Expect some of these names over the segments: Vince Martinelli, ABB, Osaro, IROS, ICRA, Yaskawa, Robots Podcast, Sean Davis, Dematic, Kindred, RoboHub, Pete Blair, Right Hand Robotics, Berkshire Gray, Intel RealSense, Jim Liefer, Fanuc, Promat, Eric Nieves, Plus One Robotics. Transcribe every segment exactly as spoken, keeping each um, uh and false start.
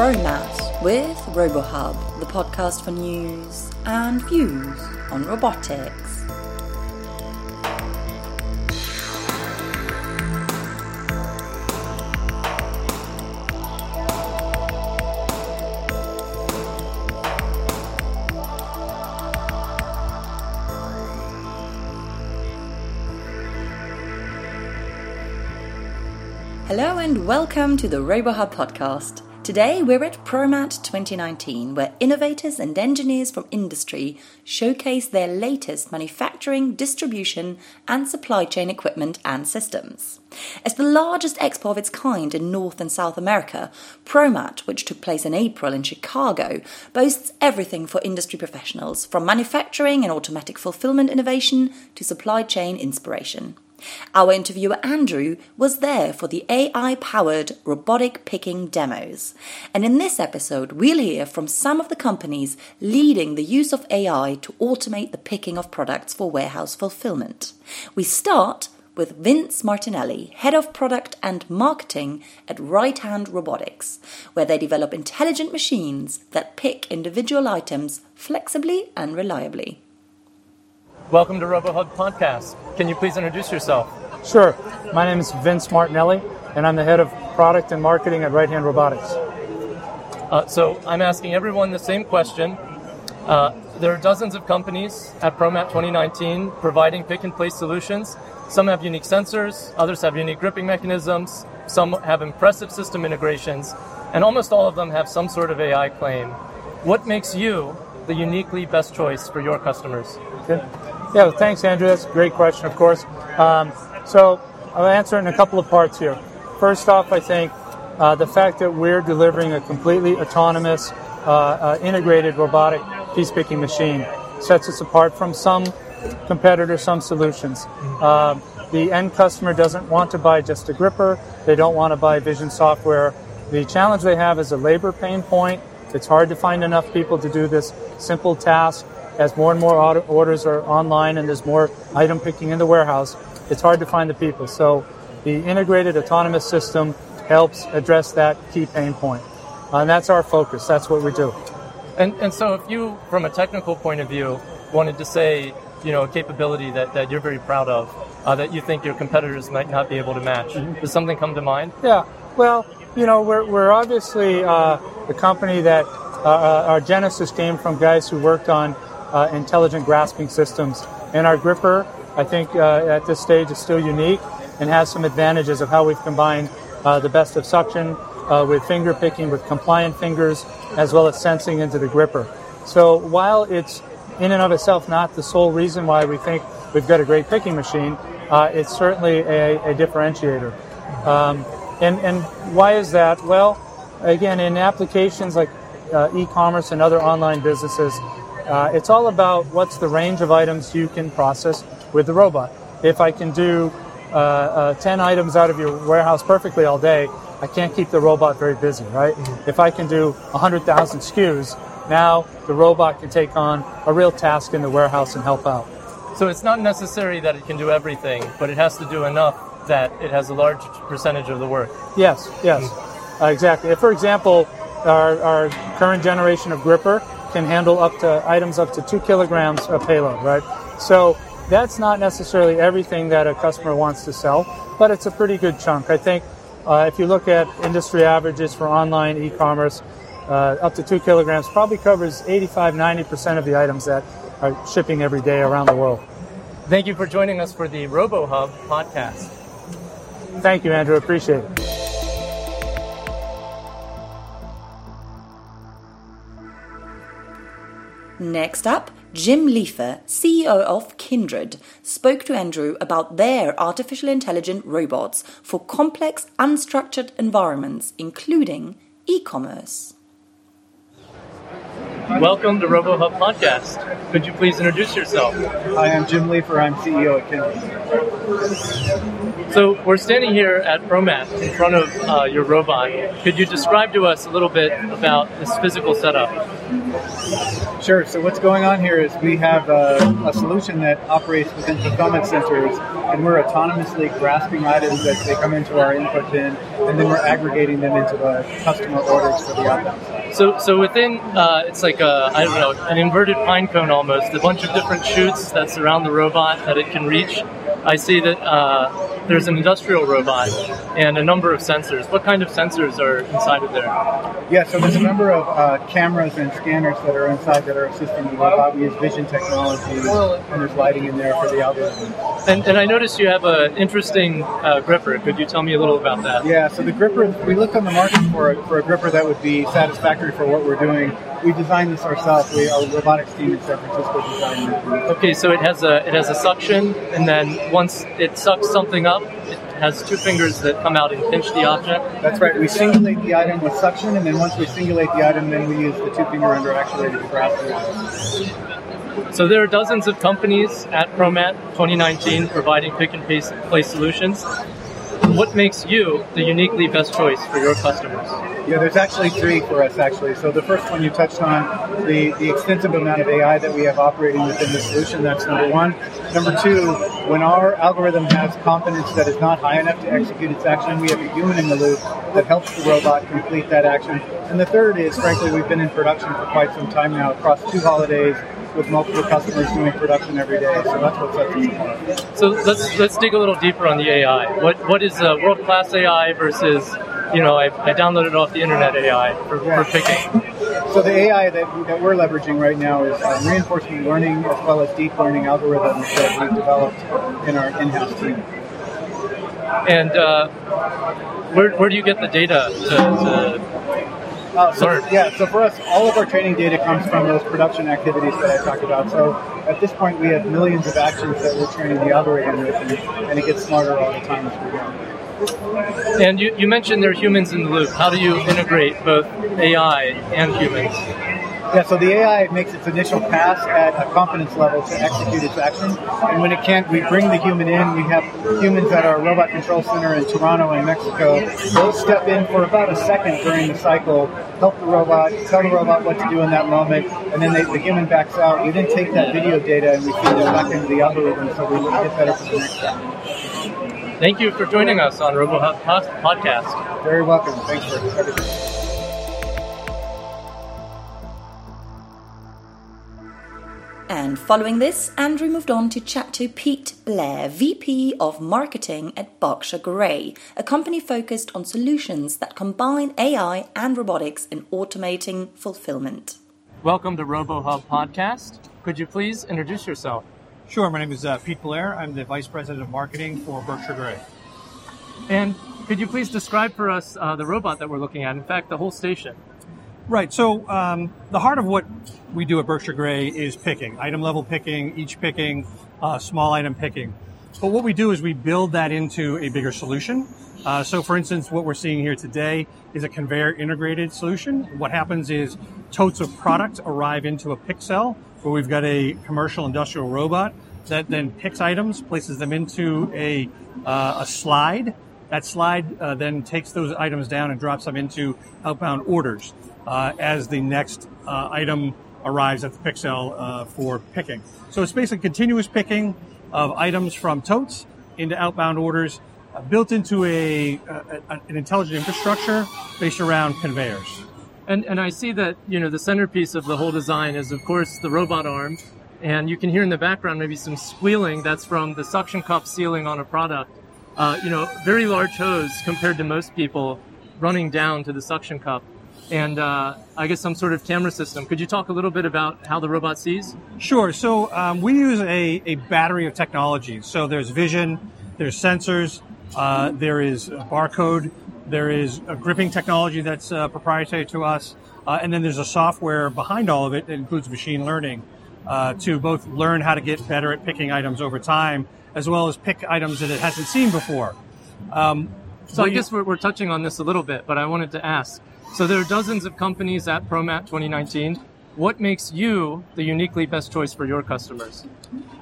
Promat with RoboHub, the podcast for news and views on robotics. Hello and welcome to the RoboHub podcast. Today we're at Promat twenty nineteen, where innovators and engineers from industry showcase their latest manufacturing, distribution and supply chain equipment and systems. It's the largest expo of its kind in North and South America. Promat, which took place in April in Chicago, boasts everything for industry professionals, from manufacturing and automatic fulfillment innovation to supply chain inspiration. Our interviewer Andrew was there for the A I-powered robotic picking demos. And in this episode, we'll hear from some of the companies leading the use of A I to automate the picking of products for warehouse fulfillment. We start with Vince Martinelli, Head of Product and Marketing at Right Hand Robotics, where they develop intelligent machines that pick individual items flexibly and reliably. Welcome to RoboHub Podcast. Can you please introduce yourself? Sure. My name is Vince Martinelli, and I'm the head of product and marketing at Right Hand Robotics. Uh, so I'm asking everyone the same question. Uh, there are dozens of companies at Promat twenty nineteen providing pick-and-place solutions. Some have unique sensors, others have unique gripping mechanisms, some have impressive system integrations, and almost all of them have some sort of A I claim. What makes you the uniquely best choice for your customers? Okay. Yeah, well, thanks, Andrew. That's a great question, of course. Um, so I'll answer in a couple of parts here. First off, I think uh, the fact that we're delivering a completely autonomous, uh, uh, integrated robotic piece-picking machine sets us apart from some competitors, some solutions. Uh, the end customer doesn't want to buy just a gripper. They don't want to buy vision software. The challenge they have is a labor pain point. It's hard to find enough people to do this simple task. As more and more auto orders are online and there's more item picking in the warehouse, it's hard to find the people. So the integrated autonomous system helps address that key pain point. And that's our focus. That's what we do. And and so if you, from a technical point of view, wanted to say, you know, a capability that, that you're very proud of, uh, that you think your competitors might not be able to match, mm-hmm. does something come to mind? Yeah. Well, you know, we're we're obviously uh, a company that uh, our genesis came from guys who worked on Uh, intelligent grasping systems. And our gripper, I think uh, at this stage, is still unique and has some advantages of how we've combined uh, the best of suction uh, with finger picking, with compliant fingers, as well as sensing into the gripper. So while it's in and of itself not the sole reason why we think we've got a great picking machine, uh, it's certainly a, a differentiator. Um, and, and why is that? Well, again, in applications like uh, e-commerce and other online businesses, Uh, it's all about what's the range of items you can process with the robot. If I can do uh, uh, ten items out of your warehouse perfectly all day, I can't keep the robot very busy, right? Mm-hmm. If I can do one hundred thousand S K Us, now the robot can take on a real task in the warehouse and help out. So it's not necessary that it can do everything, but it has to do enough that it has a large percentage of the work. Yes, yes, mm-hmm. uh, exactly. If, for example, our, our current generation of gripper can handle up to items up to two kilograms of payload, right? So that's not necessarily everything that a customer wants to sell, but it's a pretty good chunk. I think uh, if you look at industry averages for online e-commerce, uh, up to two kilograms probably covers eighty-five, ninety percent of the items that are shipping every day around the world. Thank you for joining us for the RoboHub podcast. Thank you, Andrew. Appreciate it. Next up, Jim Liefer, C E O of Kindred, spoke to Andrew about their artificial intelligent robots for complex, unstructured environments, including e-commerce. Welcome to RoboHub Podcast. Could you please introduce yourself? Hi, I'm Jim Liefer. I'm C E O at Kindred. So we're standing here at Promat in front of uh, your robot. Could you describe to us a little bit about this physical setup? Sure. So what's going on here is we have a, a solution that operates within fulfillment centers, and we're autonomously grasping items as they come into our input bin, and then we're aggregating them into the customer orders for the outbound. So, so within, uh, it's like a, I don't know, an inverted pine cone almost, a bunch of different shoots that surround the robot that it can reach. I see that uh, there's an industrial robot and a number of sensors. What kind of sensors are inside of there? Yeah, so there's a number of uh, cameras and scanners that are inside that are assisting the robot. We use vision technology, and there's lighting in there for the algorithm. And, and I noticed you have an interesting uh, gripper. Could you tell me a little about that? Yeah, so the gripper, we looked on the market for a, for a gripper that would be satisfactory for what we're doing. We designed this ourselves. We, our robotics team in San Francisco designed it. Okay, so it has a it has a suction, and then once it sucks something up, it has two fingers that come out and pinch the object. That's right. We singulate the item with suction, and then once we singulate the item, then we use the two-finger under-actuator to grasp the item. So there are dozens of companies at Promat twenty nineteen providing pick-and-place solutions. What makes you the uniquely best choice for your customers? Yeah, there's actually three for us, actually. So the first one you touched on, the, the extensive amount of A I that we have operating within the solution, that's number one. Number two, when our algorithm has confidence that it's not high enough to execute its action, we have a human in the loop that helps the robot complete that action. And the third is, frankly, we've been in production for quite some time now across two holidays, with multiple customers doing production every day, so that's what sets us apart. So let's let's dig a little deeper on the A I. What what is uh, world class A I versus, you know, I, I downloaded off the internet A I for, yeah. for picking. So the A I that that we're leveraging right now is um, reinforcement learning as well as deep learning algorithms that we've developed in our in-house team. And uh, where where do you get the data to? to Uh, so, yeah, so for us, all of our training data comes from those production activities that I talked about. So at this point, we have millions of actions that we're training the algorithm with, and, and it gets smarter all the time as we go. And you, you mentioned there are humans in the loop. How do you integrate both A I and humans? Yeah, so the A I makes its initial pass at a confidence level to execute its action. And when it can't, we bring the human in. We have humans at our robot control center in Toronto and Mexico. They'll step in for about a second during the cycle, help the robot, tell the robot what to do in that moment, and then they, the human backs out. We then take that video data and we feed it back into the algorithm so we can get better for the next time. Thank you for joining us on RoboHub Podcast. Very welcome. Thanks for everything. And following this, Andrew moved on to chat to Pete Blair, V P of Marketing at Berkshire Gray, a company focused on solutions that combine A I and robotics in automating fulfillment. Welcome to RoboHub Podcast. Could you please introduce yourself? Sure. My name is uh, Pete Blair. I'm the Vice President of Marketing for Berkshire Gray. And could you please describe for us uh, the robot that we're looking at, in fact, the whole station? Right. So um, the heart of what we do at Berkshire Gray is picking, item level picking, each picking, uh, small item picking. But what we do is we build that into a bigger solution. Uh, so for instance, what we're seeing here today is a conveyor integrated solution. What happens is totes of product arrive into a pick cell where we've got a commercial industrial robot that then picks items, places them into a, uh, a slide. That slide uh, then takes those items down and drops them into outbound orders uh, as the next uh, item arrives at the pick cell uh, for picking. So it's basically continuous picking of items from totes into outbound orders uh, built into a, a an intelligent infrastructure based around conveyors. And and I see that, you know, the centerpiece of the whole design is, of course, the robot arm. And you can hear in the background maybe some squealing. That's from the suction cup sealing on a product. Uh, you know, very large hose compared to most people running down to the suction cup. And uh, I guess some sort of camera system. Could you talk a little bit about how the robot sees? Sure. So um, we use a, a battery of technologies. So there's vision, there's sensors, uh, there is a barcode, there is a gripping technology that's uh, proprietary to us, uh, and then there's a software behind all of it that includes machine learning uh, to both learn how to get better at picking items over time, as well as pick items that it hasn't seen before. Um, so I you- guess we're, we're touching on this a little bit, but I wanted to ask. So there are dozens of companies at Promat twenty nineteen. What makes you the uniquely best choice for your customers?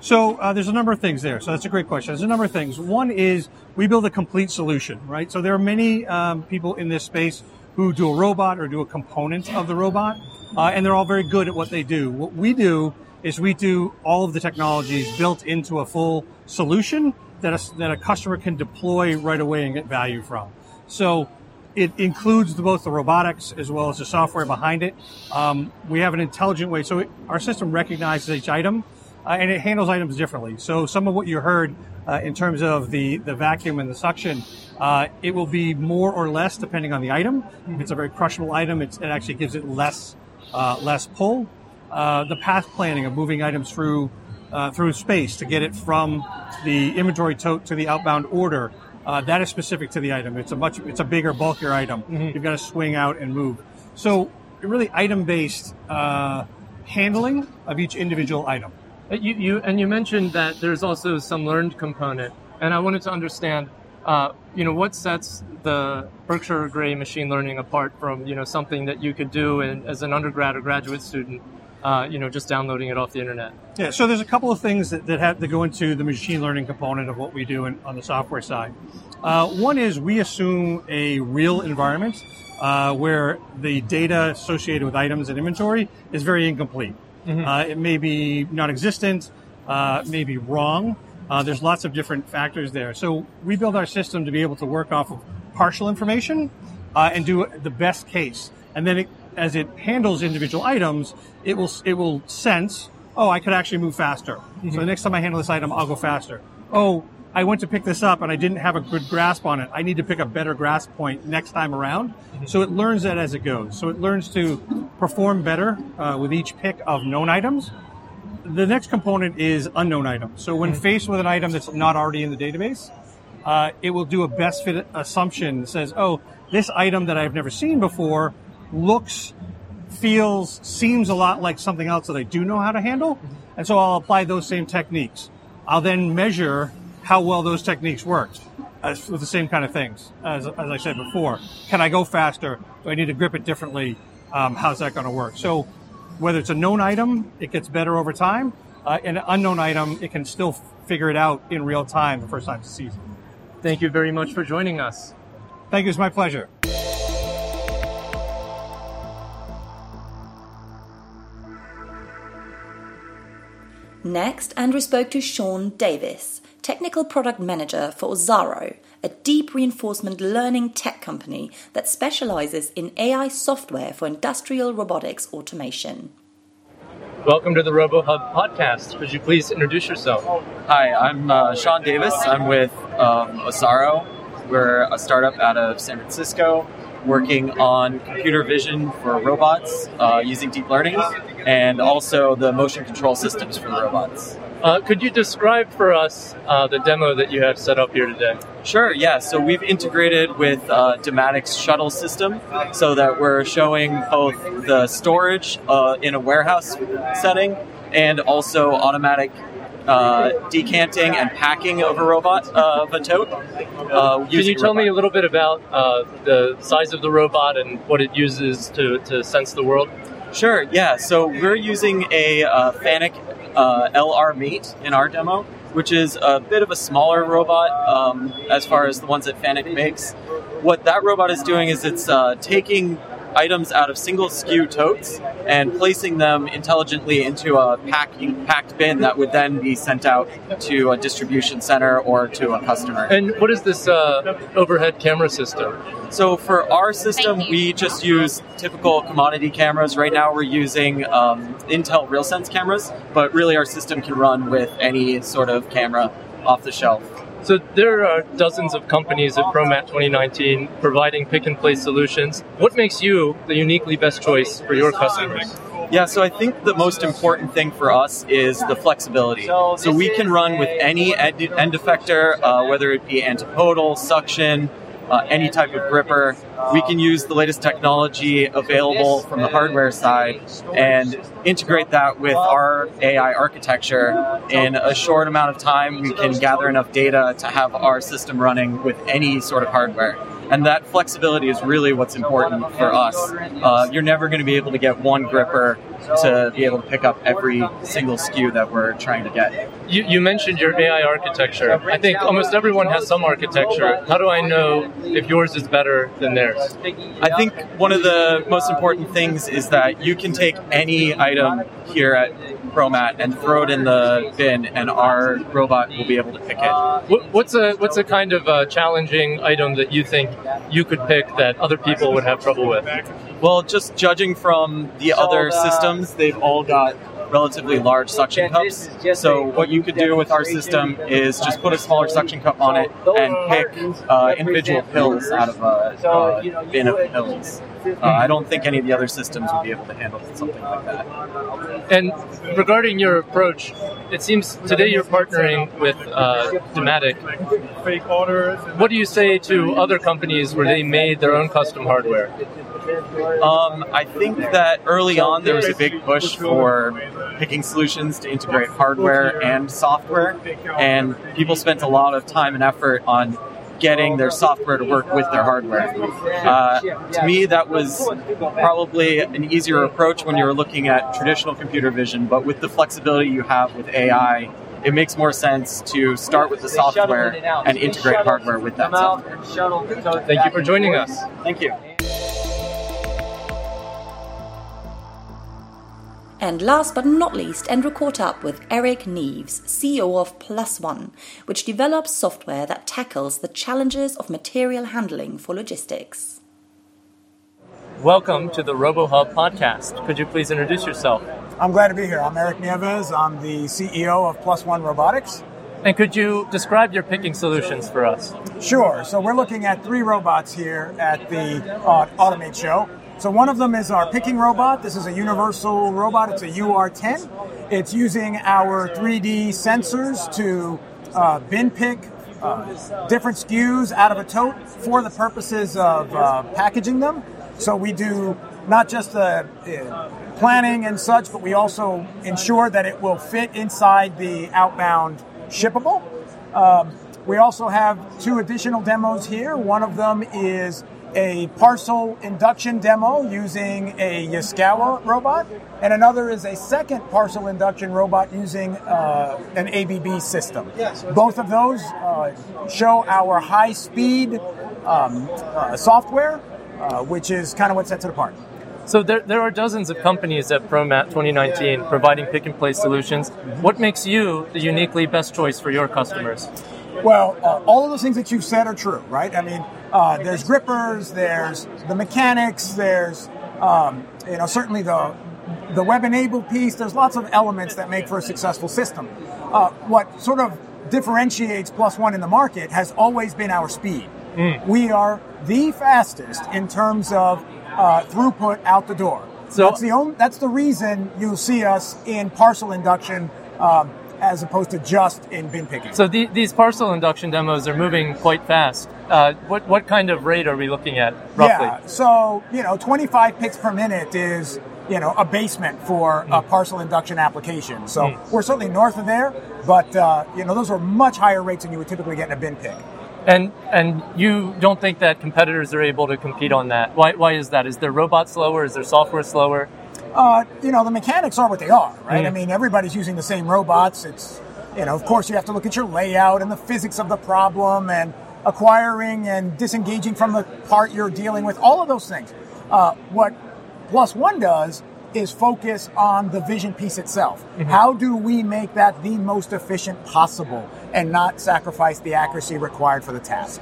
So uh, there's a number of things there. So that's a great question. There's a number of things. One is we build a complete solution, right? So there are many um, people in this space who do a robot or do a component of the robot. uh, and they're all very good at what they do. What we do is we do all of the technologies built into a full solution that a, that a customer can deploy right away and get value from. So it includes the, both the robotics as well as the software behind it. Um, we have an intelligent way. So it, our system recognizes each item uh, and it handles items differently. So some of what you heard uh, in terms of the, the vacuum and the suction, uh, it will be more or less depending on the item. If it's a very crushable item, it's, it actually gives it less, uh, less pull. Uh, the path planning of moving items through uh, through space to get it from the inventory tote to the outbound order, uh, that is specific to the item. It's a much it's a bigger, bulkier item. Mm-hmm. You've got to swing out and move. So really, item-based uh, handling of each individual item. You, you and you mentioned that there's also some learned component, and I wanted to understand, uh, you know, what sets the Berkshire Gray machine learning apart from you know something that you could do in, as an undergrad or graduate student. Uh, you know, just downloading it off the internet. Yeah, so there's a couple of things that, that have to go into the machine learning component of what we do in, on the software side. Uh, one is we assume a real environment uh, where the data associated with items and inventory is very incomplete. Mm-hmm. Uh, it may be non-existent, uh, may be wrong. Uh, there's lots of different factors there. So we build our system to be able to work off of partial information uh, and do the best case. And then it as it handles individual items, it will it will sense, oh, I could actually move faster. Mm-hmm. So the next time I handle this item, I'll go faster. Oh, I went to pick this up and I didn't have a good grasp on it. I need to pick a better grasp point next time around. Mm-hmm. So it learns that as it goes. So it learns to perform better uh, with each pick of known items. The next component is unknown items. So when mm-hmm. faced with an item that's not already in the database, uh, it will do a best fit assumption that says, oh, this item that I've never seen before looks, feels, seems a lot like something else that I do know how to handle. And so I'll apply those same techniques. I'll then measure how well those techniques worked uh, with the same kind of things, as, as I said before. Can I go faster? Do I need to grip it differently? Um, how's that going to work? So whether it's a known item, it gets better over time. Uh, an unknown item, it can still figure it out in real time the first time it's seasoned. Thank you very much for joining us. Thank you. It's my pleasure. Next, Andrew spoke to Sean Davis, Technical Product Manager for Osaro, a deep reinforcement learning tech company that specializes in A I software for industrial robotics automation. Welcome to the RoboHub podcast. Could you please introduce yourself? Hi, I'm uh, Sean Davis. I'm with um, Osaro. We're a startup out of San Francisco, working on computer vision for robots uh, using deep learning and also the motion control systems for the robots. Uh, could you describe for us uh, the demo that you have set up here today? Sure, yeah. So we've integrated with uh, Dematic's shuttle system so that we're showing both the storage uh, in a warehouse setting and also automatic Uh, decanting and packing of a robot, uh, of a tote. Uh, Can you tell robot. me a little bit about uh, the size of the robot and what it uses to, to sense the world? Sure, yeah. So we're using a uh, Fanuc uh, L R Mate in our demo, which is a bit of a smaller robot um, as far as the ones that Fanuc makes. What that robot is doing is it's uh, taking items out of single S K U totes and placing them intelligently into a pack, packed bin that would then be sent out to a distribution center or to a customer. And what is this uh, overhead camera system? So for our system, we just use typical commodity cameras. Right now we're using um, Intel RealSense cameras, but really our system can run with any sort of camera off the shelf. So there are dozens of companies at Promat twenty nineteen providing pick-and-play solutions. What makes you the uniquely best choice for your customers? Yeah, so I think the most important thing for us is the flexibility. So we can run with any end, end effector, uh, whether it be antipodal, suction, uh, any type of gripper. We can use the latest technology available from the hardware side and integrate that with our A I architecture. In a short amount of time, we can gather enough data to have our system running with any sort of hardware. And that flexibility is really what's important for us. Uh, you're never going to be able to get one gripper to be able to pick up every single S K U that we're trying to get. You, you mentioned your A I architecture. I think almost everyone has some architecture. How do I know if yours is better than theirs? I think one of the most important things is that you can take any item here at Promat and throw it in the bin, and our robot will be able to pick it. What, what's a what's a kind of uh, challenging item that you think you could pick that other people would have trouble with? Well, just judging from the other systems, they've all got relatively large suction cups. So what you could do with our system is just put a smaller suction cup on it and pick uh, individual pills out of a uh, bin of pills. Uh, I don't think any of the other systems would be able to handle something like that. And regarding your approach, it seems today you're partnering with uh, Dematic. What do you say to other companies where they made their own custom hardware? Um, I think that early on there was a big push for picking solutions to integrate hardware and software, and people spent a lot of time and effort on getting their software to work with their hardware. Uh, to me, that was probably an easier approach when you're looking at traditional computer vision, but with the flexibility you have with A I, it makes more sense to start with the software and integrate hardware with that software. Thank you for joining us. Thank you. And last but not least, Andrew caught up with Eric Nieves, C E O of Plus One, which develops software that tackles the challenges of material handling for logistics. Welcome to the RoboHub podcast. Could you please introduce yourself? I'm glad to be here. I'm Eric Nieves. I'm the C E O of Plus One Robotics. And could you describe your picking solutions for us? Sure. So we're looking at three robots here at the uh, Automate Show. So one of them is our picking robot. This is a universal robot. It's a U R ten. It's using our three D sensors to uh, bin pick uh, different S K Us out of a tote for the purposes of uh, packaging them. So we do not just the uh, planning and such, but we also ensure that it will fit inside the outbound shippable. Um, we also have two additional demos here. One of them is a parcel induction demo using a Yaskawa robot, and another is a second parcel induction robot using uh, an A B B system. Both of those uh, show our high-speed um, uh, software, uh, which is kind of what sets it apart. So there, there are dozens of companies at Promat twenty nineteen providing pick-and-play solutions. What makes you the uniquely best choice for your customers? Well, uh, all of those things that you've said are true, right? I mean, uh, there's grippers, there's the mechanics, there's um, you know certainly the the web-enabled piece. There's lots of elements that make for a successful system. Uh, what sort of differentiates Plus One in the market has always been our speed. Mm. We are the fastest in terms of uh, throughput out the door. So that's the only, that's the reason you see us in parcel induction. Um, as opposed to just in bin picking. So the, these parcel induction demos are moving quite fast. Uh, what what kind of rate are we looking at, roughly? Yeah, so, you know, twenty-five picks per minute is, you know, a basement for mm. a parcel induction application. So mm. we're certainly north of there, but, uh, you know, those are much higher rates than you would typically get in a bin pick. And and you don't think that competitors are able to compete on that? Why why is that? Is their robot slower? Is their software slower? Uh, you know, the mechanics are what they are, right? Mm. I mean, everybody's using the same robots. It's, you know, of course you have to look at your layout and the physics of the problem and acquiring and disengaging from the part you're dealing with, all of those things. Uh, what Plus One does is focus on the vision piece itself. Mm-hmm. How do we make that the most efficient possible and not sacrifice the accuracy required for the task?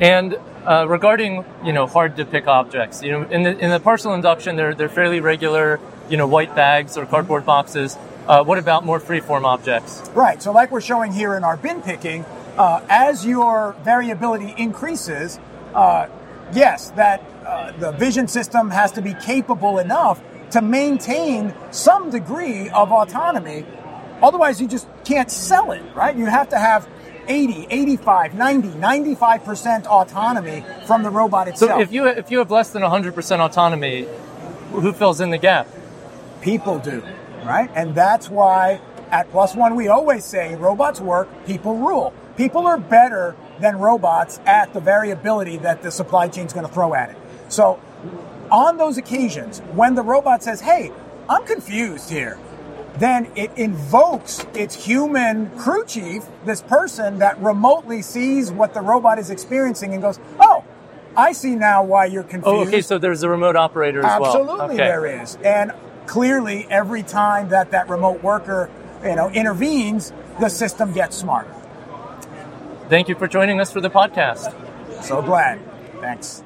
And uh, regarding, you know, hard to pick objects, you know, in the in the parcel induction, they're they're fairly regular, you know, white bags or cardboard boxes. Uh, what about more freeform objects? Right. So, like we're showing here in our bin picking, uh, as your variability increases, uh, yes, that uh, the vision system has to be capable enough to maintain some degree of autonomy. Otherwise, you just can't sell it, right? You have to have eighty, eighty-five, ninety, ninety-five percent autonomy from the robot itself. So if you if you have less than one hundred percent autonomy, who fills in the gap? People do, right? And that's why at Plus One we always say robots work, people rule. People are better than robots at the variability that the supply chain is going to throw at it. So on those occasions, when the robot says, hey, I'm confused here, then it invokes its human crew chief, this person that remotely sees what the robot is experiencing and goes, oh, I see now why you're confused. Oh, okay, so there's a remote operator as Absolutely, well. Absolutely, okay. There is. And clearly, every time that that remote worker, you know, intervenes, the system gets smarter. Thank you for joining us for the podcast. So glad. Thanks.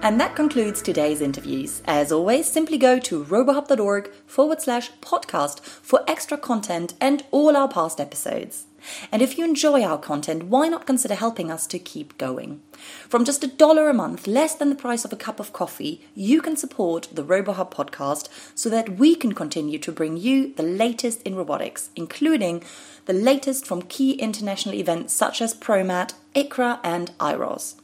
And that concludes today's interviews. As always, simply go to robohub.org forward slash podcast for extra content and all our past episodes. And if you enjoy our content, why not consider helping us to keep going? From just a dollar a month, less than the price of a cup of coffee, you can support the RoboHub podcast so that we can continue to bring you the latest in robotics, including the latest from key international events such as Promat, I C R A and I R O S.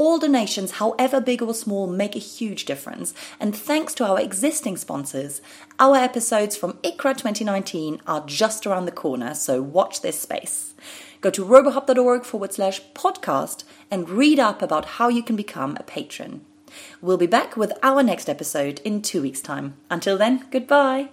All donations, however big or small, make a huge difference. And thanks to our existing sponsors, our episodes from I C R A twenty nineteen are just around the corner, so watch this space. Go to robohub.org forward slash podcast and read up about how you can become a patron. We'll be back with our next episode in two weeks' time. Until then, goodbye.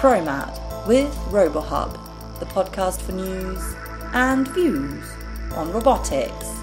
Promat with RoboHub, the podcast for news and views on robotics.